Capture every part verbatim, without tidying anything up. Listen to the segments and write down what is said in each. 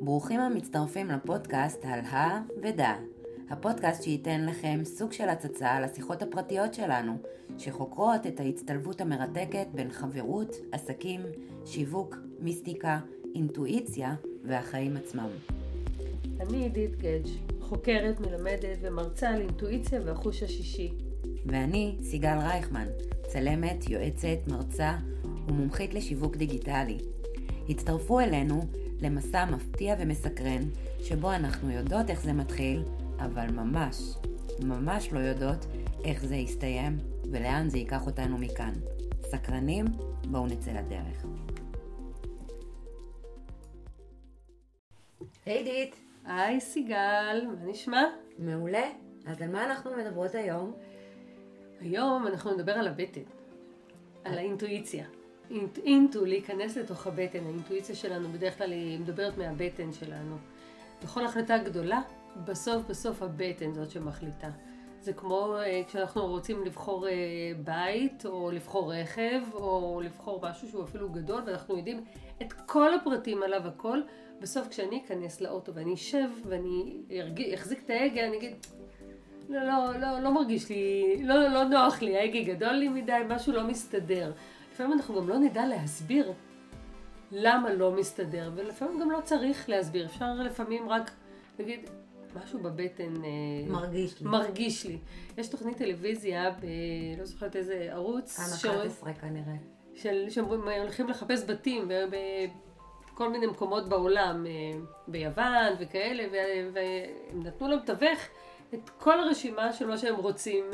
ברוכים המצטרפים לפודקאסט על הוודע, הפודקאסט שייתן לכם סוג של הצצה על השיחות הפרטיות שלנו, שחוקרות את ההצטלבות המרתקת בין חברות, עסקים, שיווק, מיסטיקה, אינטואיציה והחיים עצמם. אני עידית גדג', חוקרת, מלמדת ומרצה על אינטואיציה והחוש השישי. ואני סיגל רייכמן, צלמת, יועצת, מרצה ומומחית לשיווק דיגיטלי. הצטרפו אלינו למסע מפתיע ומסקרן, שבו אנחנו יודעות איך זה מתחיל, אבל ממש, ממש לא יודעות איך זה יסתיים ולאן זה ייקח אותנו מכאן. סקרנים, בואו נצא לדרך. היי דית. היי סיגל, מה נשמע? מעולה. אז על מה אנחנו מדברות היום? היום אנחנו נדבר על הבטן, על האינטואיציה. אינט, אינטו, להיכנס לתוך הבטן. האינטואיציה שלנו בדרך כלל היא מדברת מהבטן שלנו. בכל החלטה גדולה, בסוף בסוף הבטן זאת שמחליטה. זה כמו אה, כשאנחנו רוצים לבחור אה, בית, או לבחור רכב, או לבחור משהו שהוא אפילו גדול, ואנחנו יודעים את כל הפרטים עליו הכל. בסוף כשאני אכנס לאוטו ואני אשב ואני ארגיע, אחזיק את ההגה, אני אגיד, לא, לא, לא, לא מרגיש לי, לא, לא נוח לי, ההגה גדול לי מדי, משהו לא מסתדר. לפעמים אנחנו גם לא נדע להסביר למה לא מסתדר, ולפעמים גם לא צריך להסביר. אפשר לפעמים רק להגיד, משהו בבטן מרגיש לי. מרגיש לי. יש תוכנית טלוויזיה, ב... לא זוכרת איזה ערוץ. כאן ש... אחת עשרה כנראה. של... שהם הולכים לחפש בתים בכל מיני מקומות בעולם, ביוון וכאלה, והם נתנו להם תווך את כל הרשימה של מה שהם רוצים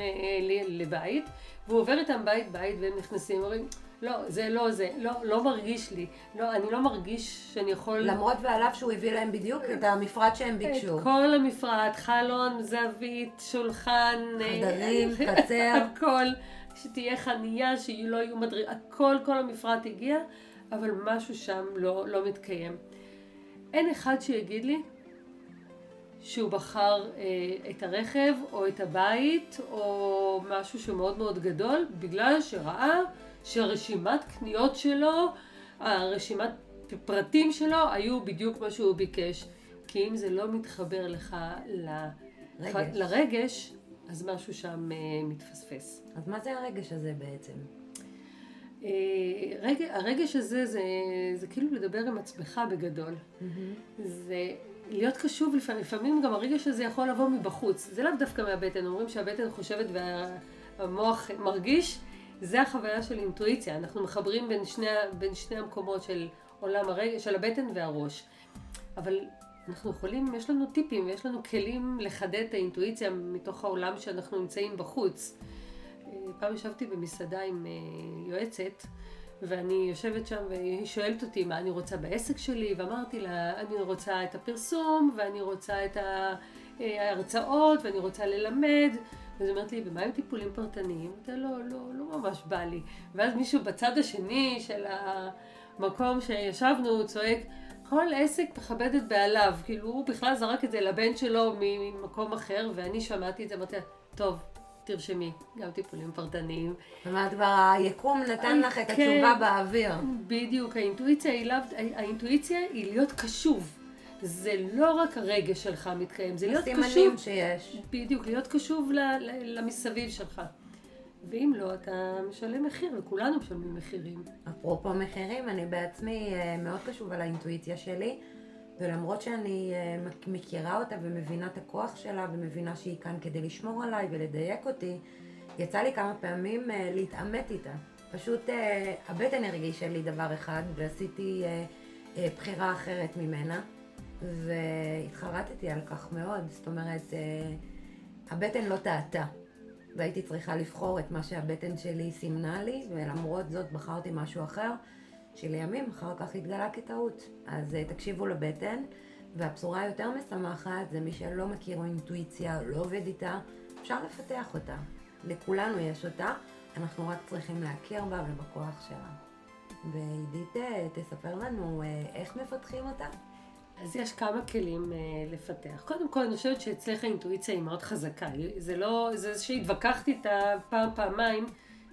לבית, והוא עובר איתם בית בית והם נכנסים ואומרים, לא, זה לא זה, לא, לא מרגיש לי, לא, אני לא מרגיש שאני יכול... למרות ועליו שהוא הביא להם בדיוק את המפרט שהם ביקשו. את כל המפרט, חלון, זווית, שולחן... חדרים, חצר. הכל, שתהיה חנייה, שלא יהיו מדריך, הכל, כל המפרט הגיע, אבל משהו שם לא, לא מתקיים. אין אחד שיגיד לי שהוא בחר אה, את הרכב או את הבית או משהו שמאוד מאוד גדול, בגלל שראה שהרשימת קניות שלו, הרשימת פרטים שלו, היו בדיוק מה שהוא ביקש. כי אם זה לא מתחבר לך לרגש, לרגש אז משהו שם אה, מתפספס. אז מה זה הרגש הזה בעצם? אה, הרג, הרגש הזה זה, זה כאילו לדבר עם עצמך בגדול. Mm-hmm. זה... להיות קשוב לפעמים, לפעמים גם הרגש הזה יכול לבוא מבחוץ, זה לאו דווקא מהבטן, אומרים שהבטן חושבת והמוח מרגיש, זה החוויה של אינטואיציה, אנחנו מחברים בין שני, בין שני המקומות של עולם הרגש, של הבטן והראש, אבל אנחנו יכולים, יש לנו טיפים, יש לנו כלים לחדד את האינטואיציה מתוך העולם שאנחנו נמצאים בחוץ. פעם ישבתי במסעדה עם יועצת, ואני יושבת שם והיא שואלת אותי מה אני רוצה בעסק שלי, ואמרתי לה, אני רוצה את הפרסום, ואני רוצה את ההרצאות, ואני רוצה ללמד. ואז אמרת לי, ומה עם טיפולים פרטניים? אתה לא, לא, לא ממש בא לי. ואז מישהו בצד השני של המקום שישבנו צועק, כל עסק מכבד את בעליו, כאילו הוא בכלל זרק את זה לבן שלו ממקום אחר, ואני שמעתי את זה, אמרתי לה, טוב. תרשמי, גם טיפולים פרטניים. ומה כבר היקום נתן לך את התשובה באוויר. בדיוק, האינטואיציה היא, האינטואיציה היא להיות קשוב. זה לא רק הרגש שלך מתקיים, זה להיות קשוב. הסימנים שיש. בדיוק, להיות קשוב למסביב שלך. ואם לא, אתה משלם מחיר, וכולנו משלמים מחירים. אפרופו מחירים, אני בעצמי מאוד קשובה לאינטואיציה שלי, ולמרות שאני מכירה אותה ומבינה את הכוח שלה ומבינה שהיא כאן כדי לשמור עליי ולדייק אותי, יצא לי כמה פעמים להתעמת איתה. פשוט הבטן הרגישה לי דבר אחד ועשיתי בחירה אחרת ממנה והתחרטתי על כך מאוד. זאת אומרת, הבטן לא טעתה והייתי צריכה לבחור את מה שהבטן שלי סימנה לי, ולמרות זאת בחרתי משהו אחר. שלימים אחר כך התגלה כטעות. אז תקשיבו לבטן, והבשורה היותר משמחת זה מי שלא מכיר אינטואיציה, לא עובד איתה, אפשר לפתח אותה. לכולנו יש אותה, אנחנו רק צריכים להכיר בה ובכוח שלה. ועידית, תספר לנו איך מפתחים אותה? אז יש כמה כלים לפתח. קודם כל, אני חושבת שאצלך האינטואיציה היא מאוד חזקה. זה לא, זה שהתווכחתי את הפעם, פעמיים,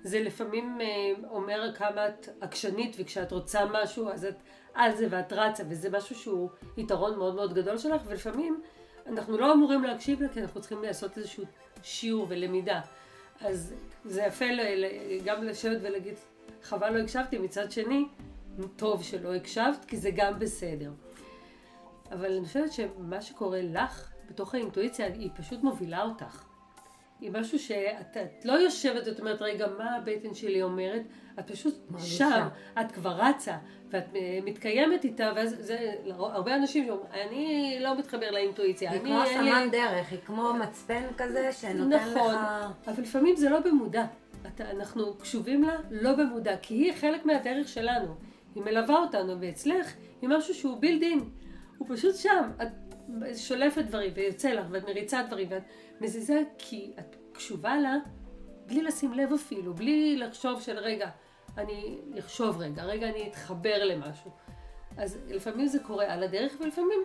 זה לפעמים אומר כמה את עקשנית, וכשאת רוצה משהו אז את על זה ואת רצה, וזה משהו שהוא יתרון מאוד מאוד גדול שלך, ולפעמים אנחנו לא אמורים להקשיב לה, כי אנחנו צריכים לעשות איזשהו שיעור ולמידה. אז זה יפה גם לשבת ולהגיד חבל לא הקשבתי, מצד שני טוב שלא הקשבת, כי זה גם בסדר. אבל אני חושבת שמה שקורה לך בתוך האינטואיציה, היא פשוט מובילה אותך. היא משהו שאת את לא יושבת ואת אומרת רגע מה הבטן שלי אומרת, את פשוט שם, את כבר רצה ואת מתקיימת איתה, ואז זה הרבה אנשים שאומרים אני לא מתחבר לאינטואיציה. היא כמו סמן דרך, היא כמו מצפן כזה שנותן לך. נכון, אבל לפעמים זה לא במודע, אנחנו קשובים לה לא במודע, כי היא חלק מהדרך שלנו, היא מלווה אותנו, ואצלך היא משהו שהוא בילדין, הוא פשוט שם, את שולפת דברים ויוצא לך ואת מריצה דברים ואת מזיזה, כי את קשובה לה בלי לשים לב אפילו, בלי לחשוב של רגע, אני אחשוב רגע, רגע אני אתחבר למשהו. אז לפעמים זה קורה על הדרך, ולפעמים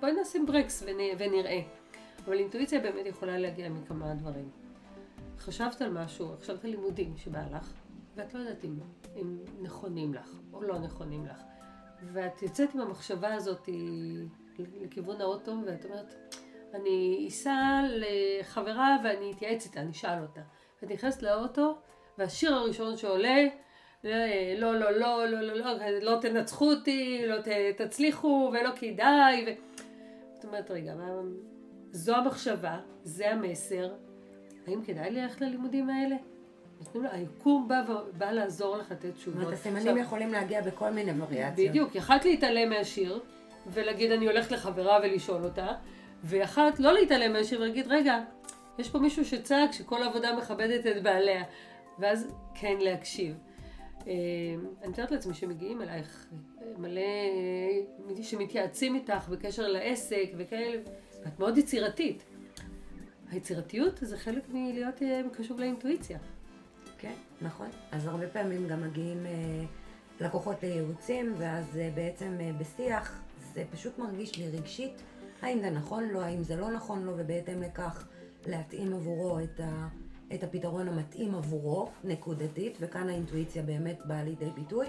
בואי נשים ברקס ונראה. אבל אינטואיציה באמת יכולה להגיע מכמה דברים. חשבת על משהו, חשבת על לימודים שבא לך, ואת לא יודעת אם הם נכונים לך או לא נכונים לך. ואת יוצאת עם המחשבה הזאת לכיוון האוטו, ואת אומרת, אני אסע לחברה ואני אתייעץ איתה, אני אשאל אותה. ואת נכנסת לאוטו, והשיר הראשון שעולה, לא, לא, לא, לא, לא, לא, לא תנצחו אותי, לא תצליחו ולא כדאי. ואת אומרת, רגע, זו המחשבה, זה המסר, האם כדאי ללכת ללימודים האלה? היקום בא, בא לעזור לך לתת תשובות. הסימנים יכולים להגיע בכל מיני וריאציות. בדיוק, אחת להתעלם מהשיר ולהגיד אני הולכת לחברה ולשאול אותה, ואחת לא להתעלם מהשיר ולהגיד רגע, יש פה מישהו שצעק שכל עבודה מכבדת את בעליה, ואז כן להקשיב. אני חושבת לעצמי שמגיעים אלייך מלא, שמתייעצים איתך בקשר לעסק וכאלה, ואת מאוד יצירתית. היצירתיות זה חלק מלהיות קשוב לאינטואיציה. כן, נכון. אז הרבה פעמים גם מגיעים אה, לקוחות לייעוצים, ואז אה, בעצם אה, בשיח זה פשוט מרגיש לי רגשית, האם זה נכון לו, האם זה לא נכון לו, ובהתאם לכך להתאים עבורו את, ה, את הפתרון המתאים עבורו נקודתית, וכאן האינטואיציה באמת באה לידי ביטוי.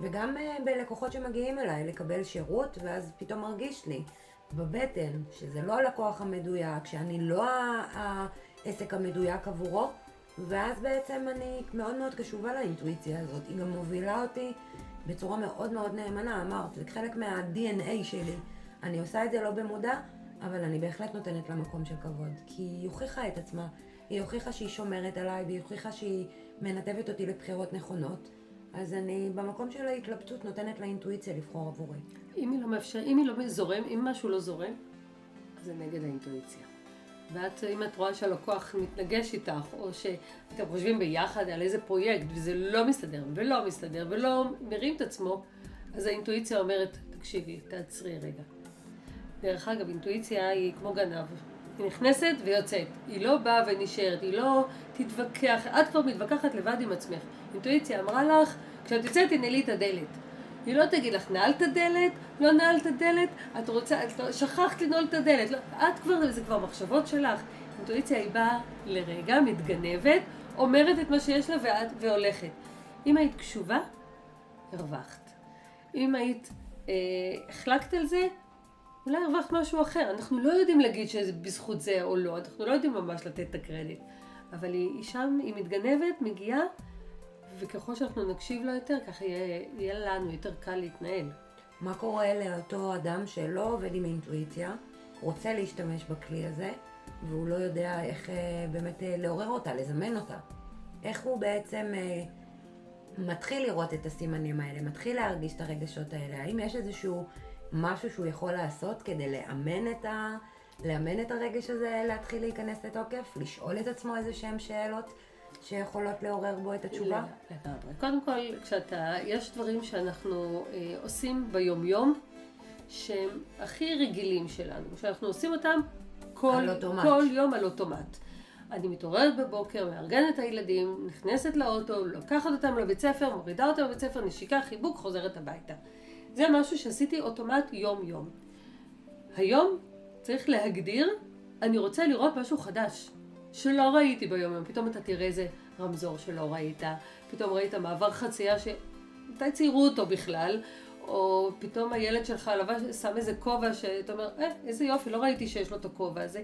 וגם אה, בלקוחות שמגיעים אליי לקבל שירות, ואז פתאום מרגיש לי בבטן שזה לא הלקוח המדויק, שאני לא העסק המדויק עבורו, ואז בעצם אני מאוד מאוד קשובה לאינטואיציה הזאת. היא גם מובילה אותי בצורה מאוד מאוד נאמנה, אמרת, זה חלק מה-די אן איי שלי. אני עושה את זה לא במודע, אבל אני בהחלט נותנת לה מקום של כבוד, כי היא הוכיחה את עצמה, היא הוכיחה שהיא שומרת עליי, והיא הוכיחה שהיא מנתבת אותי לבחירות נכונות. אז אני במקום של ההתלבטות נותנת לאינטואיציה לבחור עבורי. אם היא לא מאפשר, אם היא לא זורם, אם משהו לא זורם, אז זה נגד האינטואיציה. ואת, אם את רואה שהלקוח מתנגש איתך, או שאתם חושבים ביחד על איזה פרויקט, וזה לא מסתדר, ולא מסתדר, ולא מרים את עצמו, אז האינטואיציה אומרת, תקשיבי, תעצרי רגע. דרך אגב, אינטואיציה היא כמו גנב. היא נכנסת ויוצאת. היא לא באה ונשארת, היא לא תתווכח. את כבר מתווכחת לבד עם עצמך. אינטואיציה אמרה לך, כשאת יוצאת, תנעלי את הדלת. היא לא תגיד לך, נעל את הדלת, לא נעל את הדלת, את רוצה, את לא, שכחת לנעול את הדלת, לא, את כבר, זה כבר מחשבות שלך. אינטואיציה היא באה לרגע, מתגנבת, אומרת את מה שיש לה ואת, והולכת. אם היית קשובה, הרווחת. אם היית, אה, החלקת על זה, אולי הרווחת משהו אחר. אנחנו לא יודעים להגיד שזה בזכות זה או לא, אנחנו לא יודעים ממש לתת את הקרדיט. אבל היא שם, היא מתגנבת, מגיעה, וככל שאנחנו נקשיב לו יותר, ככה יהיה, יהיה לנו יותר קל להתנהל. מה קורה לאותו אדם שלא עובד עם אינטואיציה, רוצה להשתמש בכלי הזה, והוא לא יודע איך באמת לעורר אותה, לזמן אותה? איך הוא בעצם מתחיל לראות את הסימנים האלה, מתחיל להרגיש את הרגשות האלה? האם יש איזשהו משהו שהוא יכול לעשות כדי לאמן את, ה... לאמן את הרגש הזה, להתחיל להיכנס לתוקף, לשאול את עצמו איזה שהם שאלות, שיכולות לעורר בו את התשובה? לגמרי. קודם כל, כשאתה, יש דברים שאנחנו אה, עושים ביומיום, שהם הכי רגילים שלנו, שאנחנו עושים אותם כל, כל יום על אוטומט. אני מתעוררת בבוקר, מארגנת את הילדים, נכנסת לאוטו, לוקחת אותם לבית ספר, מורידה אותם לבית ספר, נשיקה, חיבוק, חוזרת הביתה. זה משהו שעשיתי אוטומט יום-יום. היום צריך להגדיר, אני רוצה לראות משהו חדש. שלא ראיתי ביום, פתאום אתה תראה איזה רמזור שלא ראית, פתאום ראית מעבר חצייה שאתה ציירו אותו בכלל, או פתאום הילד שלך לבש, שם איזה כובע שאתה אומר, אה, איזה יופי, לא ראיתי שיש לו את הכובע הזה.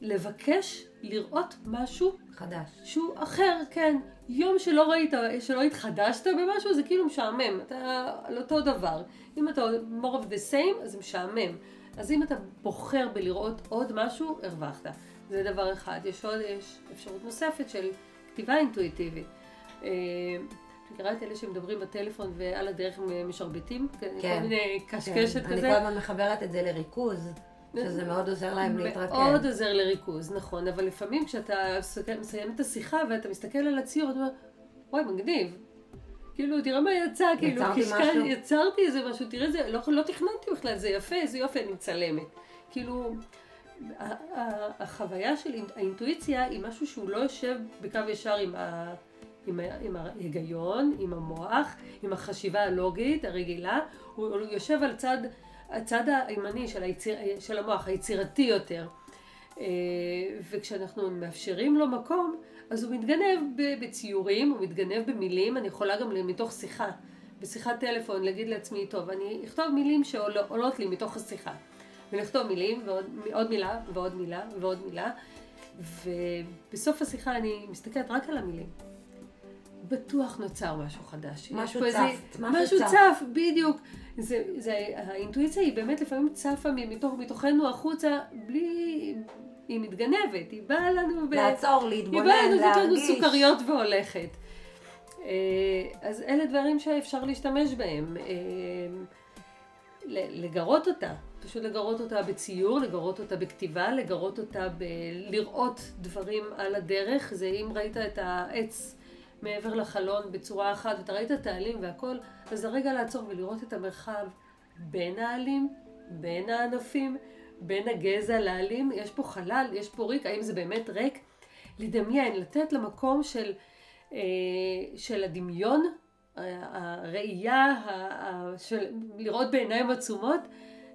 לבקש לראות משהו חדש. שהוא אחר, כן. יום שלא ראית, שלא התחדשת במשהו, זה כאילו משעמם. אתה על אותו דבר. אם אתה more of the same, אז זה משעמם. אז אם אתה בוחר בלראות עוד משהו, הרווחת. זה דבר אחד. יש עוד, יש אפשרות נוספת של כתיבה אינטואיטיבית. תקרא את אלה שמדברים בטלפון ועל הדרך משרביטים, כן, כל מיני קשקשת, כן. כזה. אני כל הזמן מחברת את זה לריכוז, שזה מאוד עוזר להם להתרכז. מאוד עוזר לריכוז, נכון, אבל לפעמים כשאתה מסיים את השיחה ואתה מסתכל על הציור, אתה אומר, וואי, מגניב. כאילו, תראה מה יצא, כאילו, כשכן, יצרתי איזה משהו, תראה, זה, לא, לא תכננתי בכלל, זה יפה, זה יופי, אני מצלמת. כאילו, החוויה של האינטואיציה היא משהו שהוא לא יושב בקו ישר עם ה... עם, עם ההיגיון, עם המוח, עם החשיבה הלוגית הרגילה, הוא, הוא יושב על צד, הצד הימני של, היציר, של המוח, היצירתי יותר. וכשאנחנו מאפשרים לו מקום, אז הוא מתגנב בציורים, הוא מתגנב במילים, אני יכולה גם מתוך שיחה, בשיחת טלפון, להגיד לעצמי, טוב, אני אכתוב מילים שעולות לי מתוך השיחה. ולכתוב מילים, ועוד, עוד מילה, ועוד מילה, ועוד מילה, ובסוף השיחה אני מסתכלת רק על המילים. בטוח נוצר משהו חדש. משהו צף. משהו צף, בדיוק. זה, זה, האינטואיציה היא באמת לפעמים צפה מתוך, מתוכנו החוצה, בלי, היא מתגנבת, היא באה לנו... לעצור, להתבונן, להרגיש. היא באה לנו סוכריות והולכת. אז אלה דברים שאפשר להשתמש בהם. לגרות אותה, פשוט לגרות אותה בציור, לגרות אותה בכתיבה, לגרות אותה בלראות דברים על הדרך. זה אם ראית את העץ... מעבר לחלון בצורה אחת, ואתה ראית את העלים והכל, אז הרגע לעצור ולראות את המרחב בין העלים, בין הענפים, בין הגזע לעלים, יש פה חלל, יש פה ריק, האם זה באמת ריק? לדמיין, לתת למקום של, של הדמיון, הראייה, של לראות בעיניים עצומות,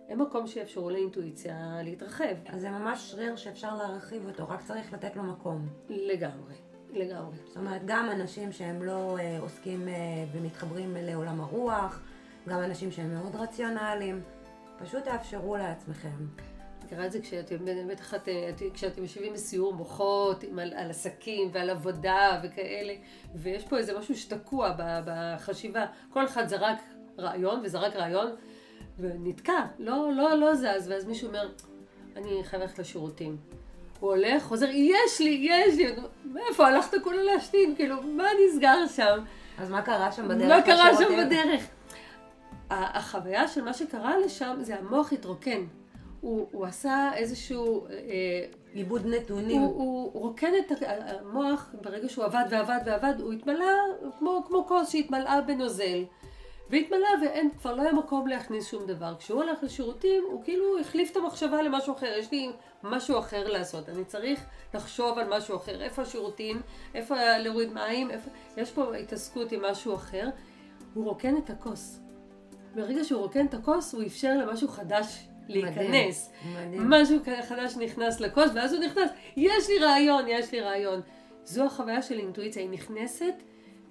הם מקום שאפשרו לאינטואיציה להתרחב. אז זה ממש שריר שאפשר להרחיב אותו, רק צריך לתת לו מקום. לגמרי. לגמרי. זאת אומרת, גם אנשים שהם לא אה, עוסקים אה, ומתחברים לעולם הרוח, גם אנשים שהם מאוד רציונליים, פשוט תאפשרו לעצמכם. תראה את זה כשאתם, בטח, כשאתם יושבים בסיור מוחות, על, על עסקים ועל עבודה וכאלה, ויש פה איזה משהו שתקוע בחשיבה. כל אחד זרק רעיון וזרק רעיון ונתקע, לא, לא, לא זז, ואז מישהו אומר, אני חייב ללכת לשירותים. הוא הולך, חוזר, יש לי, יש לי, מאיפה הלכת כולה להשתין, כאילו, מה נסגר שם? אז מה קרה שם בדרך? מה קרה שם בדרך? החוויה של מה שקרה לשם זה המוח התרוקן. הוא, הוא עשה איזשהו... עיבוד נתונים. הוא, הוא, הוא רוקן את המוח, ברגע שהוא עבד ועבד ועבד, הוא התמלא כמו, כמו כוס שהתמלאה בנוזל. והתמלא ואין, כבר לא היה מקום להכניס שום דבר. כשהוא הולך לשירותים, הוא כאילו החליף את המחשבה למשהו אחר. יש לי משהו אחר לעשות. אני צריך לחשוב על משהו אחר. איפה השירותים? איפה להוריד מים? איפה... יש פה התעסקות עם משהו אחר. הוא רוקן את הכוס. ברגע שהוא רוקן את הכוס, הוא אפשר למשהו חדש להיכנס. מדהים. משהו חדש נכנס לכוס, ואז הוא נכנס. יש לי רעיון, יש לי רעיון. זו החוויה של אינטואיציה. היא נכנסת.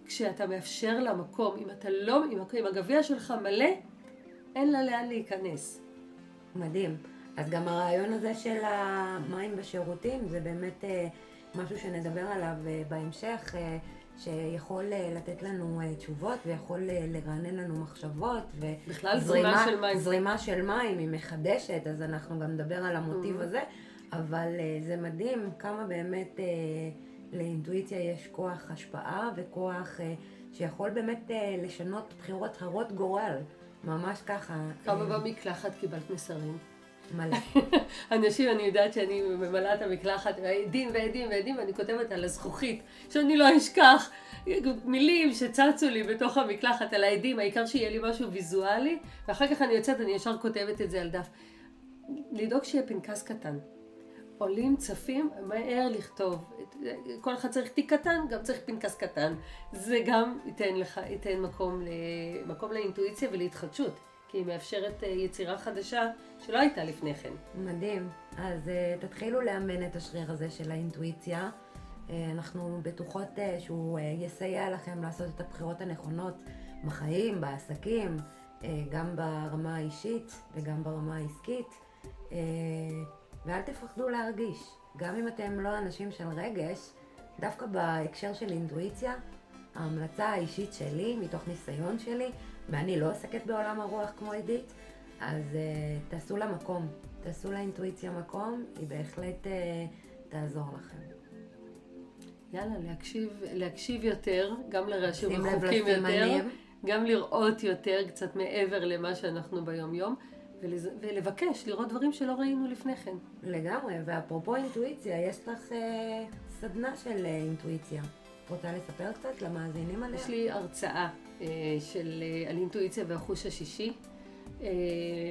כשאתה מאפשר לה מקום, אם אתה לא, אם הגביע שלך מלא, אין לה לאן להיכנס. מדהים. אז גם הרעיון הזה של המים בשירותים, זה באמת אה, משהו שנדבר עליו אה, בהמשך, אה, שיכול אה, לתת לנו אה, תשובות, ויכול אה, לרענן לנו מחשבות, ובכלל זרימה של מים. זרימה של מים היא מחדשת, אז אנחנו גם נדבר על המוטיב הזה, אבל אה, זה מדהים כמה באמת... אה, לאינטואיציה יש כוח השפעה וכוח uh, שיכול באמת uh, לשנות בחירות הרות גורל, ממש ככה. כמה במקלחת קיבלת מסרים? מלא. אנשים, אני יודעת שאני ממלאת המקלחת, עדים ועדים ועדים, ואני כותבת על הזכוכית, שאני לא אשכח מילים שצצו לי בתוך המקלחת על העדים, העיקר שיהיה לי משהו ויזואלי, ואחר כך אני יוצאת, אני ישר כותבת את זה על דף. לדאוג שיהיה פנקס קטן. עולים, צפים, מהר לכתוב. כל אחד צריך תיק קטן, גם צריך פנקס קטן. זה גם ייתן לך, ייתן מקום, מקום לאינטואיציה ולהתחדשות, כי היא מאפשרת יצירה חדשה שלא הייתה לפני כן. מדהים. אז תתחילו לאמן את השריר הזה של האינטואיציה, אנחנו בטוחות שהוא יסייע לכם לעשות את הבחירות הנכונות בחיים, בעסקים, גם ברמה האישית וגם ברמה העסקית. ואל תפחדו להרגיש. גם אם אתם לא אנשים של רגש, דווקא בהקשר של אינטואיציה, ההמלצה האישית שלי, מתוך ניסיון שלי, ואני לא עסקת בעולם הרוח כמו עדית, אז uh, תעשו לה מקום, תעשו לאינטואיציה מקום, היא בהחלט uh, תעזור לכם. יאללה, להקשיב, להקשיב יותר, גם לרעשים רחוקים יותר, מנים. גם לראות יותר, קצת מעבר למה שאנחנו ביום יום, ולז... ולבקש, לראות דברים שלא ראינו לפני כן. לגמרי, ואפרופו אינטואיציה, יש לך uh, סדנה של אינטואיציה. רוצה לספר קצת למאזינים עליה? יש לי הרצאה אה, של, אה, על אינטואיציה והחוש השישי. אה,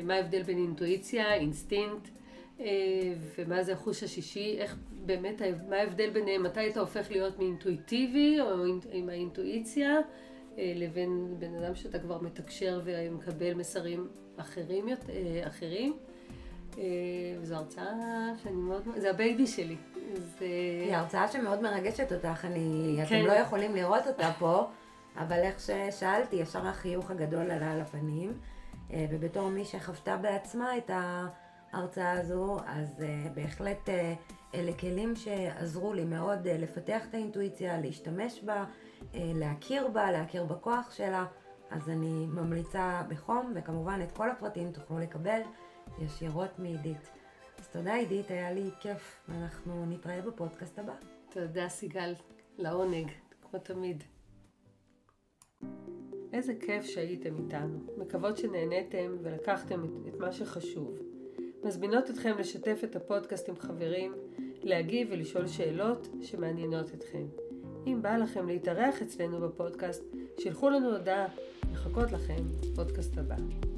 מה ההבדל בין אינטואיציה, אינסטינקט, אה, ומה זה החוש השישי, איך באמת, מה ההבדל ביניהם, מתי אתה הופך להיות מאינטואיטיבי או אינט, עם האינטואיציה, אה, לבין בן אדם שאתה כבר מתקשר ומקבל מסרים אחרים, אה, אחרים. אה, וזו הרצאה שאני מאוד, זה הבייבי שלי. זה... היא הרצאה שמאוד מרגשת אותך, אני... כן. אתם לא יכולים לראות אותה פה, אבל איך ששאלתי, ישר החיוך הגדול עלה על הפנים, ובתור מי שחוותה בעצמה את ההרצאה הזו, אז בהחלט אלה כלים שעזרו לי מאוד לפתח את האינטואיציה, להשתמש בה, להכיר בה, להכיר בכוח שלה, אז אני ממליצה בחום, וכמובן את כל הפרטים תוכלו לקבל ישירות מעדית. אז תודה עידית, היה לי כיף, ואנחנו נתראה בפודקאסט הבא. תודה סיגל, לעונג, כמו תמיד. איזה כיף שהייתם איתנו, מקוות שנהניתם ולקחתם את, את מה שחשוב. מזמינות אתכם לשתף את הפודקאסט עם חברים, להגיב ולשאול שאלות שמעניינות אתכם. אם בא לכם להתארח אצלנו בפודקאסט, שלחו לנו הודעה, נחכות לכם בפודקאסט הבא.